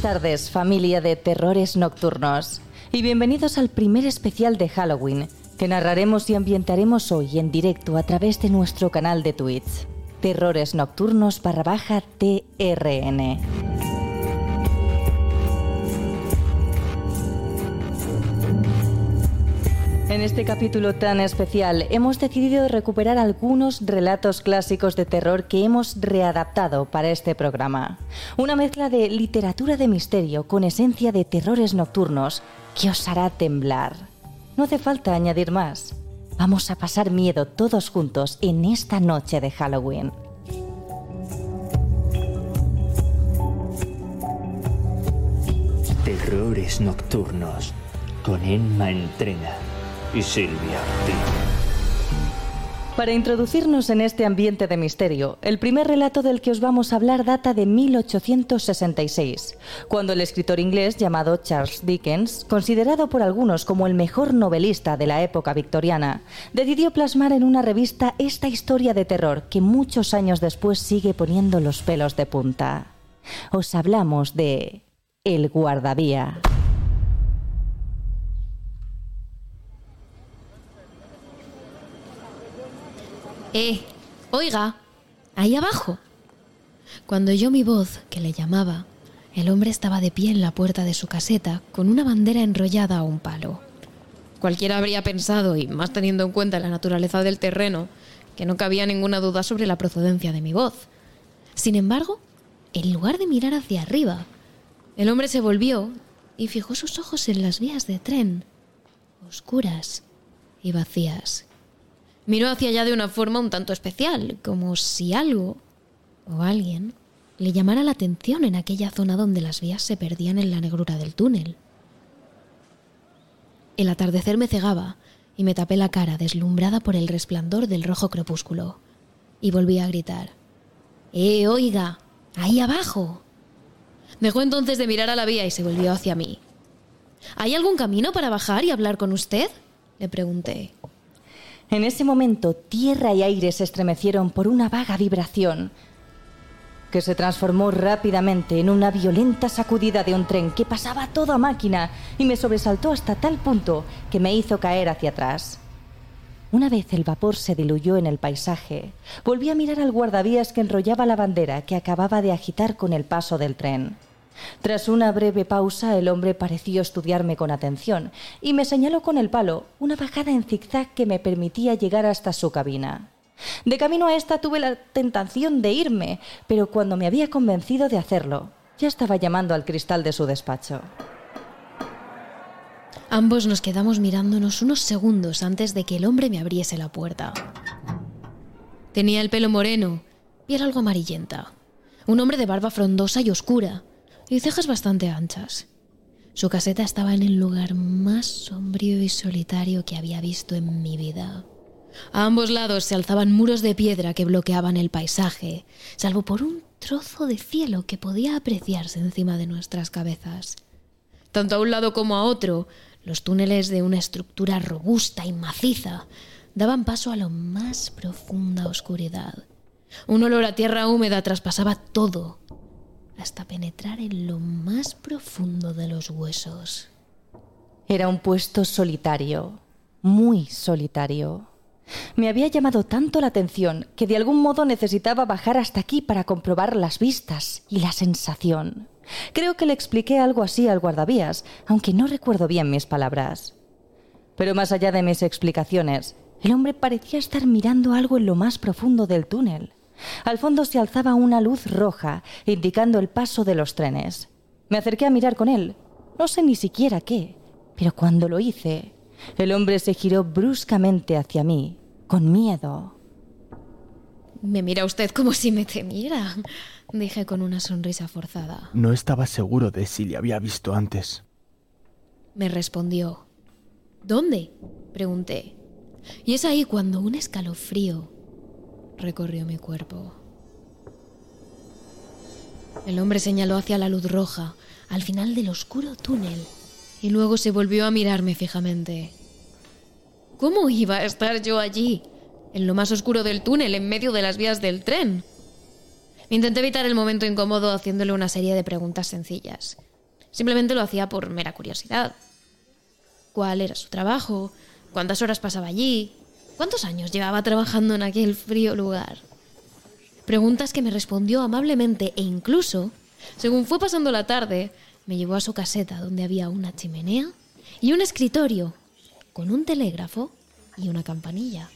Buenas tardes, familia de Terrores Nocturnos, y bienvenidos al primer especial de Halloween, que narraremos y ambientaremos hoy en directo a través de nuestro canal de Twitch, TerroresNocturnos_trn. En este capítulo tan especial hemos decidido recuperar algunos relatos clásicos de terror que hemos readaptado para este programa. Una mezcla de literatura de misterio con esencia de terrores nocturnos que os hará temblar. No hace falta añadir más. Vamos a pasar miedo todos juntos en esta noche de Halloween. Terrores Nocturnos con Emma Entrena y Silvia. Para introducirnos en este ambiente de misterio, el primer relato del que os vamos a hablar data de 1866, cuando el escritor inglés llamado Charles Dickens, considerado por algunos como el mejor novelista de la época victoriana, decidió plasmar en una revista esta historia de terror que muchos años después sigue poniendo los pelos de punta. Os hablamos de El guardavía. Oiga, ahí abajo. Cuando oyó mi voz, que le llamaba, el hombre estaba de pie en la puerta de su caseta con una bandera enrollada a un palo. Cualquiera habría pensado, y más teniendo en cuenta la naturaleza del terreno, que no cabía ninguna duda sobre la procedencia de mi voz. Sin embargo, en lugar de mirar hacia arriba, el hombre se volvió y fijó sus ojos en las vías de tren, oscuras y vacías. Miró hacia allá de una forma un tanto especial, como si algo o alguien le llamara la atención en aquella zona donde las vías se perdían en la negrura del túnel. El atardecer me cegaba y me tapé la cara deslumbrada por el resplandor del rojo crepúsculo y volví a gritar: ¡Oiga! ¡Ahí abajo! Dejó entonces de mirar a la vía y se volvió hacia mí. ¿Hay algún camino para bajar y hablar con usted?, le pregunté. En ese momento, tierra y aire se estremecieron por una vaga vibración que se transformó rápidamente en una violenta sacudida de un tren que pasaba a toda máquina y me sobresaltó hasta tal punto que me hizo caer hacia atrás. Una vez el vapor se diluyó en el paisaje, volví a mirar al guardavías que enrollaba la bandera que acababa de agitar con el paso del tren. Tras una breve pausa, el hombre pareció estudiarme con atención y me señaló con el palo una bajada en zigzag que me permitía llegar hasta su cabina. De camino a esta tuve la tentación de irme, pero cuando me había convencido de hacerlo, ya estaba llamando al cristal de su despacho. Ambos nos quedamos mirándonos unos segundos antes de que el hombre me abriese la puerta. Tenía el pelo moreno, piel algo amarillenta, un hombre de barba frondosa y oscura, y cejas bastante anchas. Su caseta estaba en el lugar más sombrío y solitario que había visto en mi vida. A ambos lados se alzaban muros de piedra que bloqueaban el paisaje, salvo por un trozo de cielo que podía apreciarse encima de nuestras cabezas. Tanto a un lado como a otro, los túneles de una estructura robusta y maciza daban paso a la más profunda oscuridad. Un olor a tierra húmeda traspasaba todo, hasta penetrar en lo más profundo de los huesos. Era un puesto solitario, muy solitario. Me había llamado tanto la atención que de algún modo necesitaba bajar hasta aquí para comprobar las vistas y la sensación. Creo que le expliqué algo así al guardavías, aunque no recuerdo bien mis palabras. Pero más allá de mis explicaciones, el hombre parecía estar mirando algo en lo más profundo del túnel. Al fondo se alzaba una luz roja, indicando el paso de los trenes. Me acerqué a mirar con él, no sé ni siquiera qué, pero cuando lo hice, el hombre se giró bruscamente hacia mí, con miedo. «Me mira usted como si me temiera», dije con una sonrisa forzada. No estaba seguro de si le había visto antes. Me respondió. «¿Dónde?», pregunté. Y es ahí cuando un escalofrío recorrió mi cuerpo. El hombre señaló hacia la luz roja, al final del oscuro túnel, y luego se volvió a mirarme fijamente. ¿Cómo iba a estar yo allí, en lo más oscuro del túnel, en medio de las vías del tren? Intenté evitar el momento incómodo haciéndole una serie de preguntas sencillas. Simplemente lo hacía por mera curiosidad. ¿Cuál era su trabajo? ¿Cuántas horas pasaba allí? ¿Cuántos años llevaba trabajando en aquel frío lugar? Preguntas que me respondió amablemente e incluso, según fue pasando la tarde, me llevó a su caseta donde había una chimenea y un escritorio con un telégrafo y una campanilla.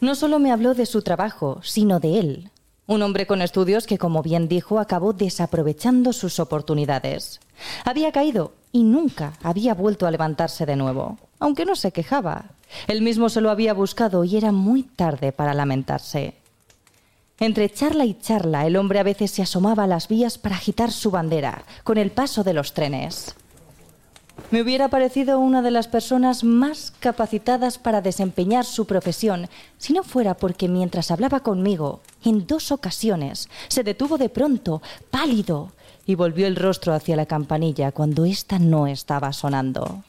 No solo me habló de su trabajo, sino de él. Un hombre con estudios que, como bien dijo, acabó desaprovechando sus oportunidades. Había caído y nunca había vuelto a levantarse de nuevo, aunque no se quejaba. Él mismo se lo había buscado y era muy tarde para lamentarse. Entre charla y charla, el hombre a veces se asomaba a las vías para agitar su bandera con el paso de los trenes. Me hubiera parecido una de las personas más capacitadas para desempeñar su profesión, si no fuera porque mientras hablaba conmigo, en dos ocasiones, se detuvo de pronto, pálido, y volvió el rostro hacia la campanilla cuando ésta no estaba sonando.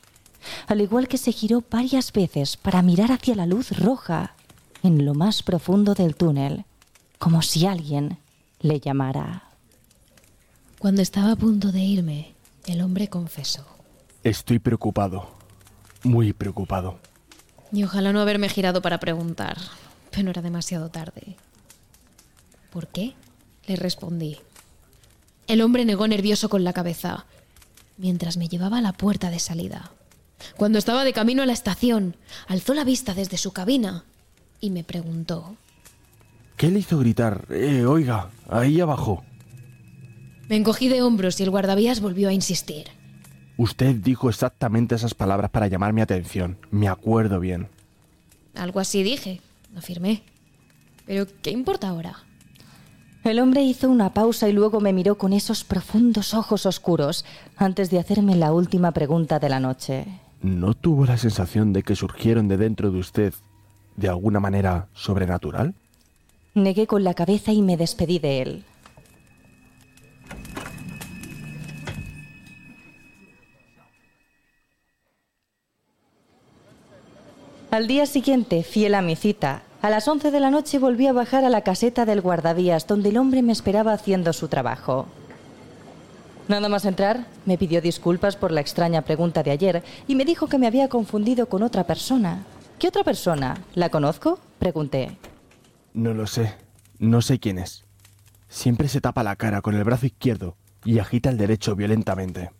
Al igual que se giró varias veces para mirar hacia la luz roja en lo más profundo del túnel, como si alguien le llamara. Cuando estaba a punto de irme, el hombre confesó: estoy preocupado, muy preocupado. Y ojalá no haberme girado para preguntar, pero era demasiado tarde. ¿Por qué?, le respondí. El hombre negó nervioso con la cabeza, mientras me llevaba a la puerta de salida. Cuando estaba de camino a la estación, alzó la vista desde su cabina y me preguntó: ¿qué le hizo gritar? Oiga, ahí abajo. Me encogí de hombros y el guardavías volvió a insistir. Usted dijo exactamente esas palabras para llamar mi atención. Me acuerdo bien. Algo así dije, afirmé. Pero ¿qué importa ahora? El hombre hizo una pausa y luego me miró con esos profundos ojos oscuros antes de hacerme la última pregunta de la noche. ¿No tuvo la sensación de que surgieron de dentro de usted de alguna manera sobrenatural? Negué con la cabeza y me despedí de él. Al día siguiente, fiel a mi cita, a las 11 de la noche volví a bajar a la caseta del guardavías, donde el hombre me esperaba haciendo su trabajo. Nada más entrar, me pidió disculpas por la extraña pregunta de ayer y me dijo que me había confundido con otra persona. ¿Qué otra persona? ¿La conozco?, pregunté. No lo sé. No sé quién es. Siempre se tapa la cara con el brazo izquierdo y agita el derecho violentamente.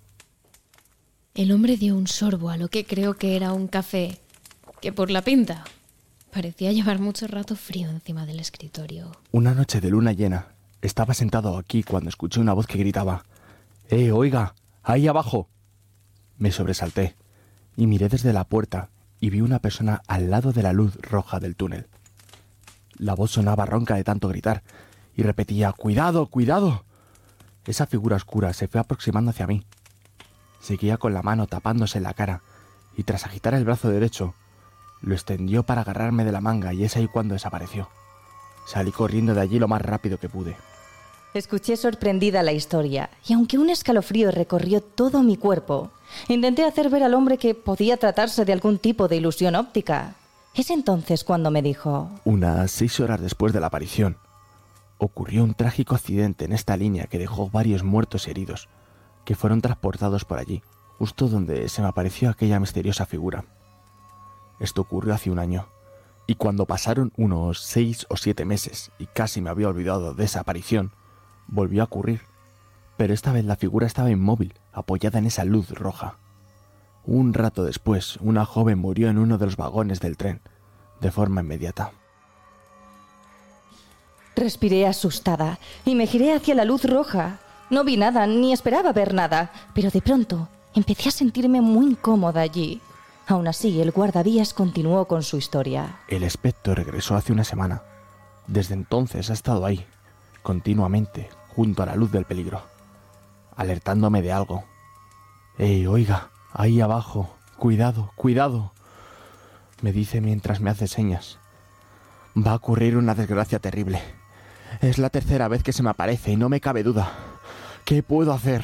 El hombre dio un sorbo a lo que creo que era un café, que por la pinta parecía llevar mucho rato frío encima del escritorio. Una noche de luna llena. Estaba sentado aquí cuando escuché una voz que gritaba: oiga, ahí abajo. Me sobresalté y miré desde la puerta y vi una persona al lado de la luz roja del túnel. La voz sonaba ronca de tanto gritar y repetía: ¡cuidado, cuidado! Esa figura oscura se fue aproximando hacia mí. Seguía con la mano tapándose la cara y tras agitar el brazo derecho, lo extendió para agarrarme de la manga y es ahí cuando desapareció. Salí corriendo de allí lo más rápido que pude. Escuché sorprendida la historia y aunque un escalofrío recorrió todo mi cuerpo, intenté hacer ver al hombre que podía tratarse de algún tipo de ilusión óptica. Es entonces cuando me dijo: unas 6 horas después de la aparición, ocurrió un trágico accidente en esta línea que dejó varios muertos y heridos, que fueron transportados por allí, justo donde se me apareció aquella misteriosa figura. Esto ocurrió hace un año, y cuando pasaron unos 6 o 7 meses y casi me había olvidado de esa aparición, volvió a ocurrir, pero esta vez la figura estaba inmóvil, apoyada en esa luz roja. Un rato después, una joven murió en uno de los vagones del tren, de forma inmediata. Respiré asustada y me giré hacia la luz roja. No vi nada, ni esperaba ver nada, pero de pronto empecé a sentirme muy incómoda allí. Aún así, el guardavías continuó con su historia. El espectro regresó hace una semana. Desde entonces ha estado ahí, continuamente, junto a la luz del peligro, alertándome de algo. Oiga, ahí abajo, cuidado, cuidado, me dice mientras me hace señas. Va a ocurrir una desgracia terrible. Es la tercera vez que se me aparece y no me cabe duda. ¿Qué puedo hacer?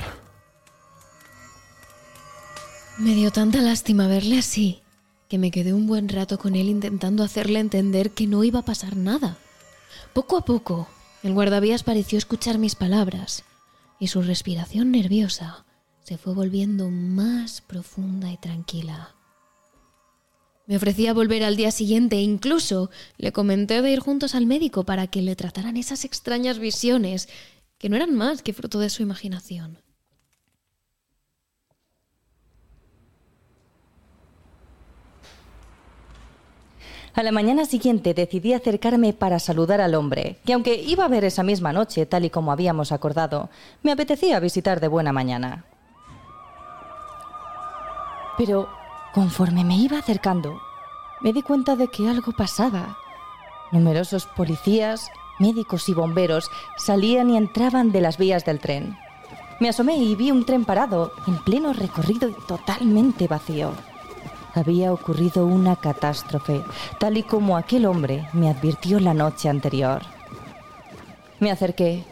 Me dio tanta lástima verle así, que me quedé un buen rato con él intentando hacerle entender que no iba a pasar nada. Poco a poco, El guardavías pareció escuchar mis palabras y su respiración nerviosa se fue volviendo más profunda y tranquila. Me ofrecía volver al día siguiente e incluso le comenté de ir juntos al médico para que le trataran esas extrañas visiones que no eran más que fruto de su imaginación. A la mañana siguiente decidí acercarme para saludar al hombre, que aunque iba a ver esa misma noche, tal y como habíamos acordado, me apetecía visitar de buena mañana. Pero conforme me iba acercando, me di cuenta de que algo pasaba. Numerosos policías, médicos y bomberos salían y entraban de las vías del tren. Me asomé y vi un tren parado, en pleno recorrido y totalmente vacío. Había ocurrido una catástrofe, tal y como aquel hombre me advirtió la noche anterior. Me acerqué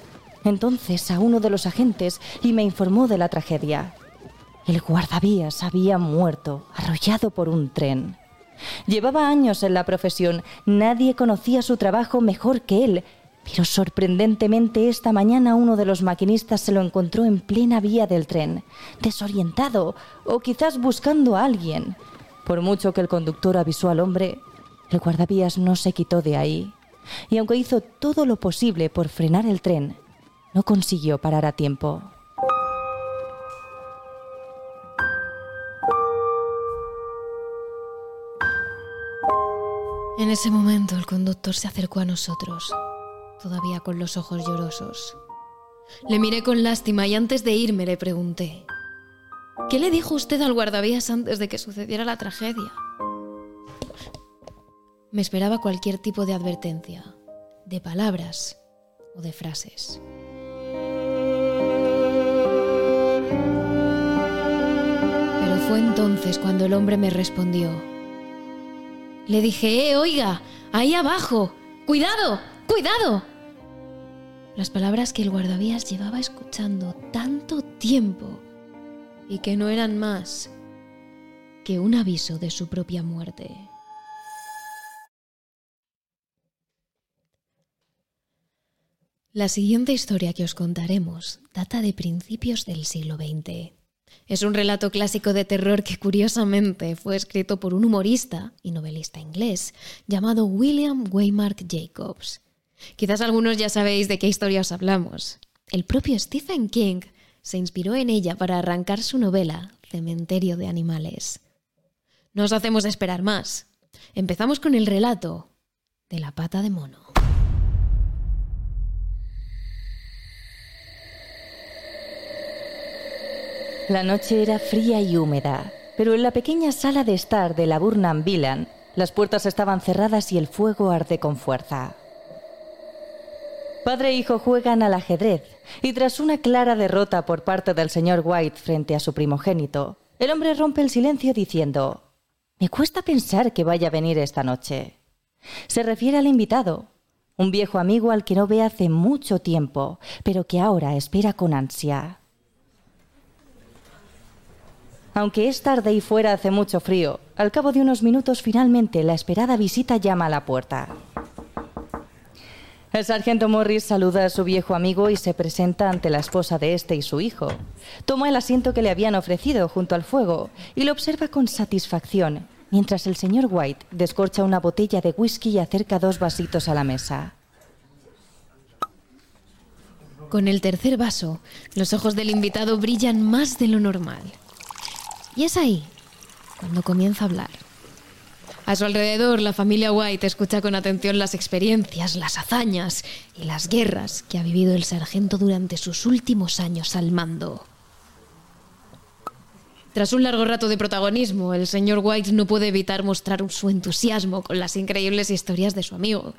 entonces a uno de los agentes y me informó de la tragedia. El guardavías había muerto, arrollado por un tren. Llevaba años en la profesión, nadie conocía su trabajo mejor que él, pero sorprendentemente esta mañana uno de los maquinistas se lo encontró en plena vía del tren, desorientado o quizás buscando a alguien. Por mucho que el conductor avisó al hombre, el guardavías no se quitó de ahí. Y aunque hizo todo lo posible por frenar el tren, no consiguió parar a tiempo. En ese momento el conductor se acercó a nosotros, todavía con los ojos llorosos. Le miré con lástima y antes de irme le pregunté: ¿qué le dijo usted al guardavías antes de que sucediera la tragedia? Me esperaba cualquier tipo de advertencia, de palabras o de frases. Pero fue entonces cuando el hombre me respondió. Le dije: oiga, ahí abajo, cuidado, cuidado. Las palabras que el guardavías llevaba escuchando tanto tiempo y que no eran más que un aviso de su propia muerte. La siguiente historia que os contaremos data de principios del siglo XX. Es un relato clásico de terror que curiosamente fue escrito por un humorista y novelista inglés llamado William Weymark Jacobs. Quizás algunos ya sabéis de qué historia os hablamos. El propio Stephen King se inspiró en ella para arrancar su novela Cementerio de Animales. No os hacemos esperar más. Empezamos con el relato de La Pata de Mono. La noche era fría y húmeda, pero en la pequeña sala de estar de la Burnham Villa las puertas estaban cerradas y el fuego arde con fuerza. Padre e hijo juegan al ajedrez y tras una clara derrota por parte del señor White frente a su primogénito, el hombre rompe el silencio diciendo: «Me cuesta pensar que vaya a venir esta noche». Se refiere al invitado, un viejo amigo al que no ve hace mucho tiempo, pero que ahora espera con ansia. Aunque es tarde y fuera hace mucho frío, al cabo de unos minutos finalmente la esperada visita llama a la puerta. El sargento Morris saluda a su viejo amigo y se presenta ante la esposa de este y su hijo. Toma el asiento que le habían ofrecido junto al fuego y lo observa con satisfacción, mientras el señor White descorcha una botella de whisky y acerca dos vasitos a la mesa. Con el tercer vaso, los ojos del invitado brillan más de lo normal. Y es ahí cuando comienza a hablar. A su alrededor, la familia White escucha con atención las experiencias, las hazañas y las guerras que ha vivido el sargento durante sus últimos años al mando. Tras un largo rato de protagonismo, el señor White no puede evitar mostrar su entusiasmo con las increíbles historias de su amigo.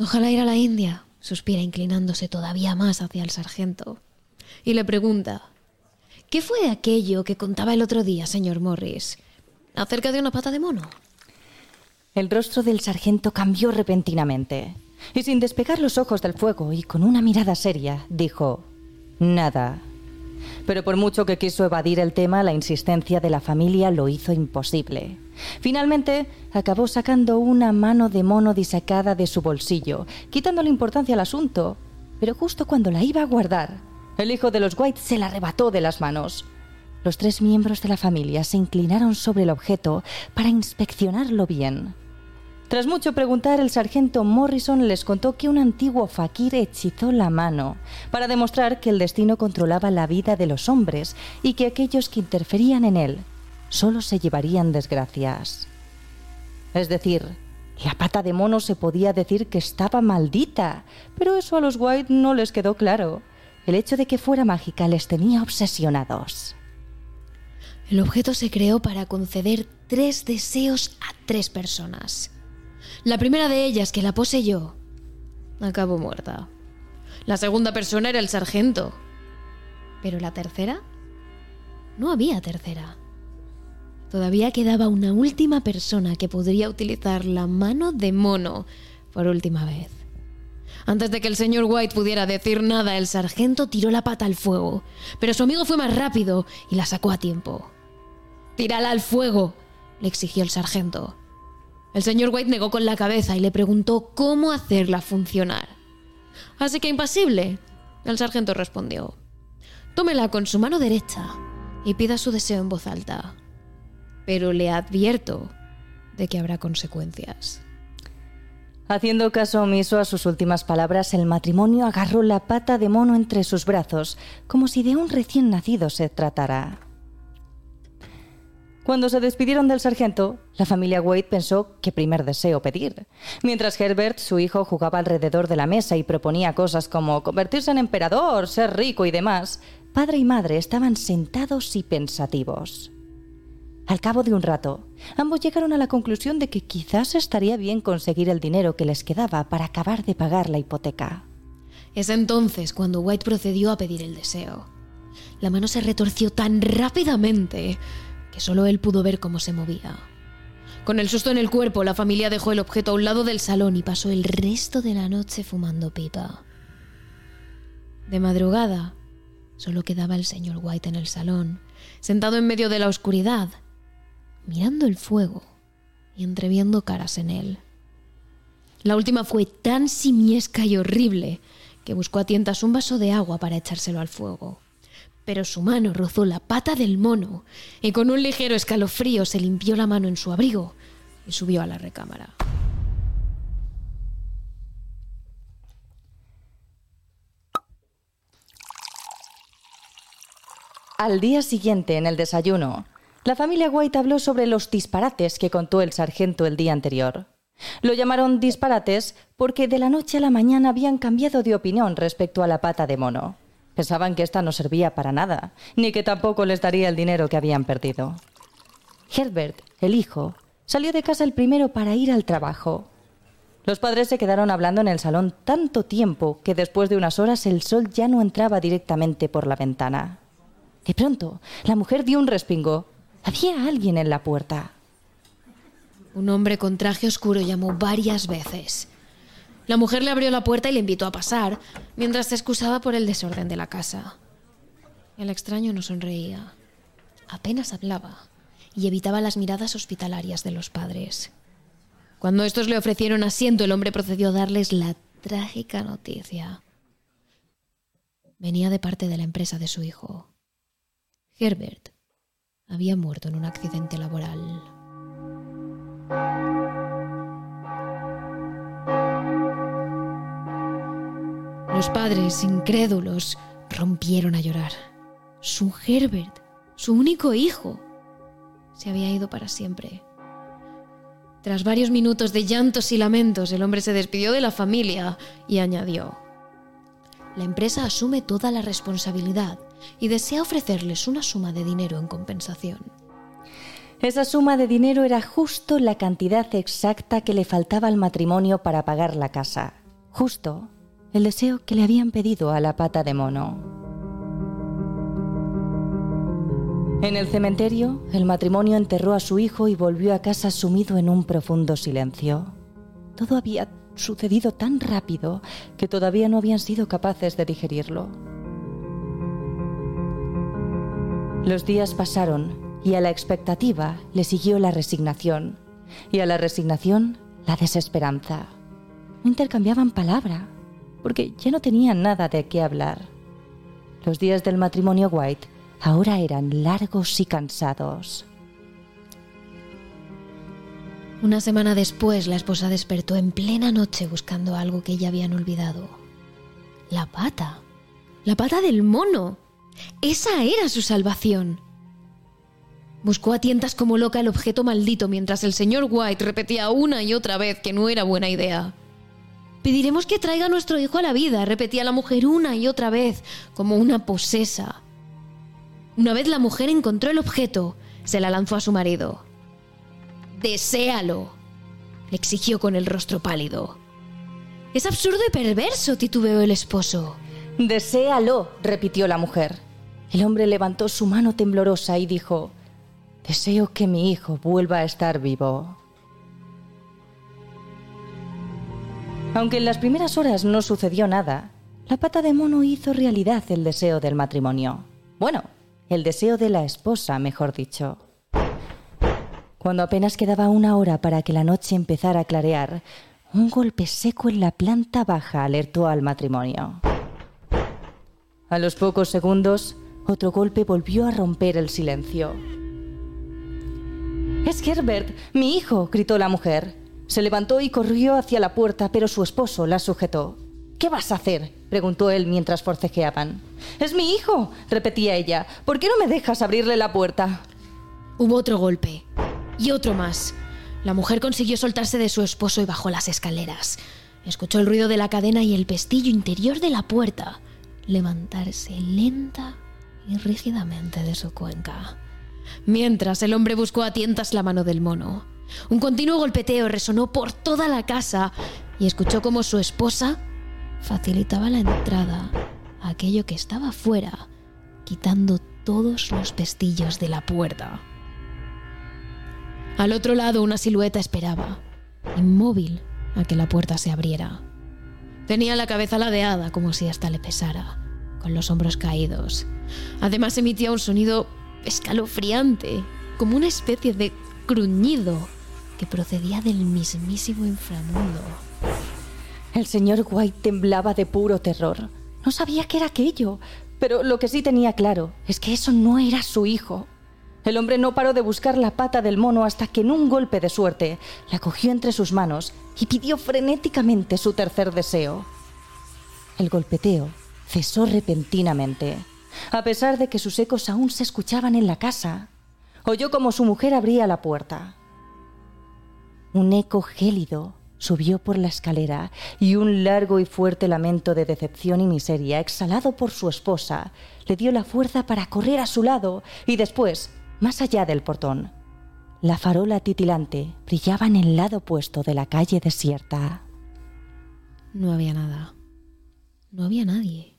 «Ojalá ir a la India», suspira inclinándose todavía más hacia el sargento. Y le pregunta: «¿Qué fue aquello que contaba el otro día, señor Morris? ¿Acerca de una pata de mono?». El rostro del sargento cambió repentinamente y sin despegar los ojos del fuego y con una mirada seria dijo: «Nada». Pero por mucho que quiso evadir el tema, la insistencia de la familia lo hizo imposible. Finalmente, acabó sacando una mano de mono disecada de su bolsillo, quitándole importancia al asunto, pero justo cuando la iba a guardar, el hijo de los White se la arrebató de las manos. Los tres miembros de la familia se inclinaron sobre el objeto para inspeccionarlo bien. Tras mucho preguntar, el sargento Morrison les contó que un antiguo fakir hechizó la mano para demostrar que el destino controlaba la vida de los hombres y que aquellos que interferían en él solo se llevarían desgracias. Es decir, la pata de mono se podía decir que estaba maldita, pero eso a los White no les quedó claro. El hecho de que fuera mágica les tenía obsesionados. El objeto se creó para conceder 3 deseos a 3 personas. La primera de ellas, que la poseyó, acabó muerta. La segunda persona era el sargento. Pero la tercera, no había tercera. Todavía quedaba una última persona que podría utilizar la mano de mono por última vez. Antes de que el señor White pudiera decir nada, el sargento tiró la pata al fuego, pero su amigo fue más rápido y la sacó a tiempo. «¡Tírala al fuego!», le exigió el sargento. El señor White negó con la cabeza y le preguntó cómo hacerla funcionar. «Así que impasible», el sargento respondió. «Tómela con su mano derecha y pida su deseo en voz alta. Pero le advierto de que habrá consecuencias». Haciendo caso omiso a sus últimas palabras, el matrimonio agarró la pata de mono entre sus brazos, como si de un recién nacido se tratara. Cuando se despidieron del sargento, la familia Wade pensó qué primer deseo pedir. Mientras Herbert, su hijo, jugaba alrededor de la mesa y proponía cosas como convertirse en emperador, ser rico y demás, padre y madre estaban sentados y pensativos. Al cabo de un rato, ambos llegaron a la conclusión de que quizás estaría bien conseguir el dinero que les quedaba para acabar de pagar la hipoteca. Es entonces cuando White procedió a pedir el deseo. La mano se retorció tan rápidamente que solo él pudo ver cómo se movía. Con el susto en el cuerpo, la familia dejó el objeto a un lado del salón y pasó el resto de la noche fumando pipa. De madrugada, solo quedaba el señor White en el salón, sentado en medio de la oscuridad, mirando el fuego y entreviendo caras en él. La última fue tan simiesca y horrible que buscó a tientas un vaso de agua para echárselo al fuego. Pero su mano rozó la pata del mono y con un ligero escalofrío se limpió la mano en su abrigo y subió a la recámara. Al día siguiente, en el desayuno, la familia White habló sobre los disparates que contó el sargento el día anterior. Lo llamaron disparates porque de la noche a la mañana habían cambiado de opinión respecto a la pata de mono. Pensaban que esta no servía para nada, ni que tampoco les daría el dinero que habían perdido. Herbert, el hijo, salió de casa el primero para ir al trabajo. Los padres se quedaron hablando en el salón tanto tiempo que después de unas horas el sol ya no entraba directamente por la ventana. De pronto, la mujer dio un respingo. Había alguien en la puerta. Un hombre con traje oscuro llamó varias veces. La mujer le abrió la puerta y le invitó a pasar, mientras se excusaba por el desorden de la casa. El extraño no sonreía, apenas hablaba y evitaba las miradas hospitalarias de los padres. Cuando estos le ofrecieron asiento, el hombre procedió a darles la trágica noticia. Venía de parte de la empresa de su hijo. Herbert había muerto en un accidente laboral. Los padres, incrédulos, rompieron a llorar. Su Herbert, su único hijo, se había ido para siempre. Tras varios minutos de llantos y lamentos, el hombre se despidió de la familia y añadió: la empresa asume toda la responsabilidad y desea ofrecerles una suma de dinero en compensación. Esa suma de dinero era justo la cantidad exacta que le faltaba al matrimonio para pagar la casa. Justo el deseo que le habían pedido a la pata de mono. En el cementerio, el matrimonio enterró a su hijo y volvió a casa sumido en un profundo silencio. Todo había sucedido tan rápido que todavía no habían sido capaces de digerirlo. Los días pasaron y a la expectativa le siguió la resignación, y a la resignación la desesperanza. No intercambiaban palabra, porque ya no tenían nada de qué hablar. Los días del matrimonio White ahora eran largos y cansados. Una semana después, la esposa despertó en plena noche buscando algo que ya habían olvidado. La pata. La pata del mono. Esa era su salvación. Buscó a tientas como loca el objeto maldito mientras el señor White repetía una y otra vez que no era buena idea. «Pediremos que traiga a nuestro hijo a la vida», repetía la mujer una y otra vez, como una posesa. Una vez la mujer encontró el objeto, se la lanzó a su marido. «¡Deséalo!», le exigió con el rostro pálido. «Es absurdo y perverso», titubeó el esposo. «Deséalo», repitió la mujer. El hombre levantó su mano temblorosa y dijo: «Deseo que mi hijo vuelva a estar vivo». Aunque en las primeras horas no sucedió nada, la pata de mono hizo realidad el deseo del matrimonio. Bueno, el deseo de la esposa, mejor dicho. Cuando apenas quedaba una hora para que la noche empezara a clarear, un golpe seco en la planta baja alertó al matrimonio. A los pocos segundos, otro golpe volvió a romper el silencio. «¡Es Herbert, mi hijo!», gritó la mujer. Se levantó y corrió hacia la puerta, pero su esposo la sujetó. «¿Qué vas a hacer?», preguntó él mientras forcejeaban. «¡Es mi hijo!», repetía ella. «¿Por qué no me dejas abrirle la puerta?». Hubo otro golpe. Y otro más. La mujer consiguió soltarse de su esposo y bajó las escaleras. Escuchó el ruido de la cadena y el pestillo interior de la puerta levantarse lenta y rígidamente de su cuenca. Mientras, el hombre buscó a tientas la mano del mono. Un continuo golpeteo resonó por toda la casa y escuchó cómo su esposa facilitaba la entrada a aquello que estaba fuera, quitando todos los pestillos de la puerta. Al otro lado, una silueta esperaba, inmóvil, a que la puerta se abriera. Tenía la cabeza ladeada, como si hasta le pesara, con los hombros caídos. Además, emitía un sonido escalofriante, como una especie de gruñido que procedía del mismísimo inframundo. El señor White temblaba de puro terror. No sabía qué era aquello, pero lo que sí tenía claro es que eso no era su hijo. El hombre no paró de buscar la pata del mono hasta que en un golpe de suerte la cogió entre sus manos y pidió frenéticamente su tercer deseo. El golpeteo cesó repentinamente, a pesar de que sus ecos aún se escuchaban en la casa. Oyó como su mujer abría la puerta. Un eco gélido subió por la escalera y un largo y fuerte lamento de decepción y miseria, exhalado por su esposa, le dio la fuerza para correr a su lado y después, más allá del portón. La farola titilante brillaba en el lado opuesto de la calle desierta. No había nada. No había nadie.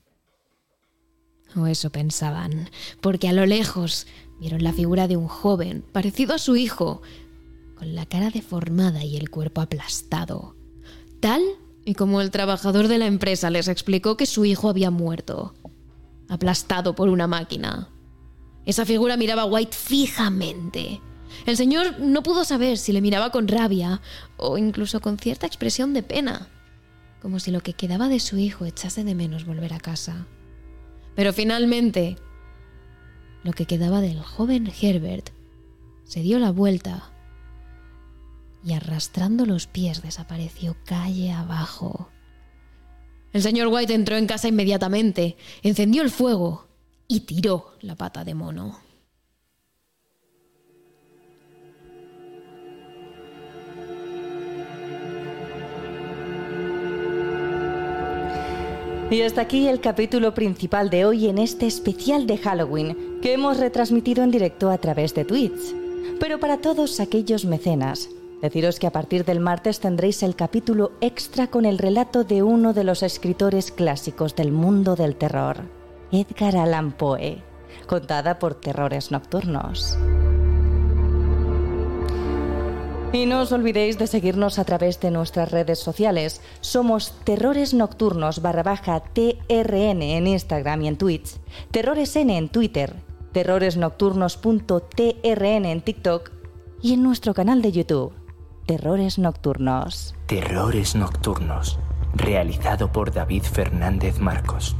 O eso pensaban, porque a lo lejos vieron la figura de un joven, parecido a su hijo, con la cara deformada y el cuerpo aplastado, tal y como el trabajador de la empresa les explicó que su hijo había muerto, aplastado por una máquina. Esa figura miraba a White fijamente. El señor no pudo saber si le miraba con rabia o incluso con cierta expresión de pena, como si lo que quedaba de su hijo echase de menos volver a casa. Pero finalmente, lo que quedaba del joven Herbert se dio la vuelta y, arrastrando los pies, desapareció calle abajo. El señor White entró en casa inmediatamente, encendió el fuego y tiró la pata de mono. Y hasta aquí el capítulo principal de hoy en este especial de Halloween que hemos retransmitido en directo a través de Twitch. Pero para todos aquellos mecenas, deciros que a partir del martes tendréis el capítulo extra con el relato de uno de los escritores clásicos del mundo del terror, Edgar Allan Poe, contada por Terrores Nocturnos. Y no os olvidéis de seguirnos a través de nuestras redes sociales. Somos terroresnocturnos _trn en Instagram y en Twitch, terroresn en Twitter, TerroresNocturnos.trn en TikTok y en nuestro canal de YouTube, Terrores Nocturnos. Terrores Nocturnos, realizado por David Fernández Marcos.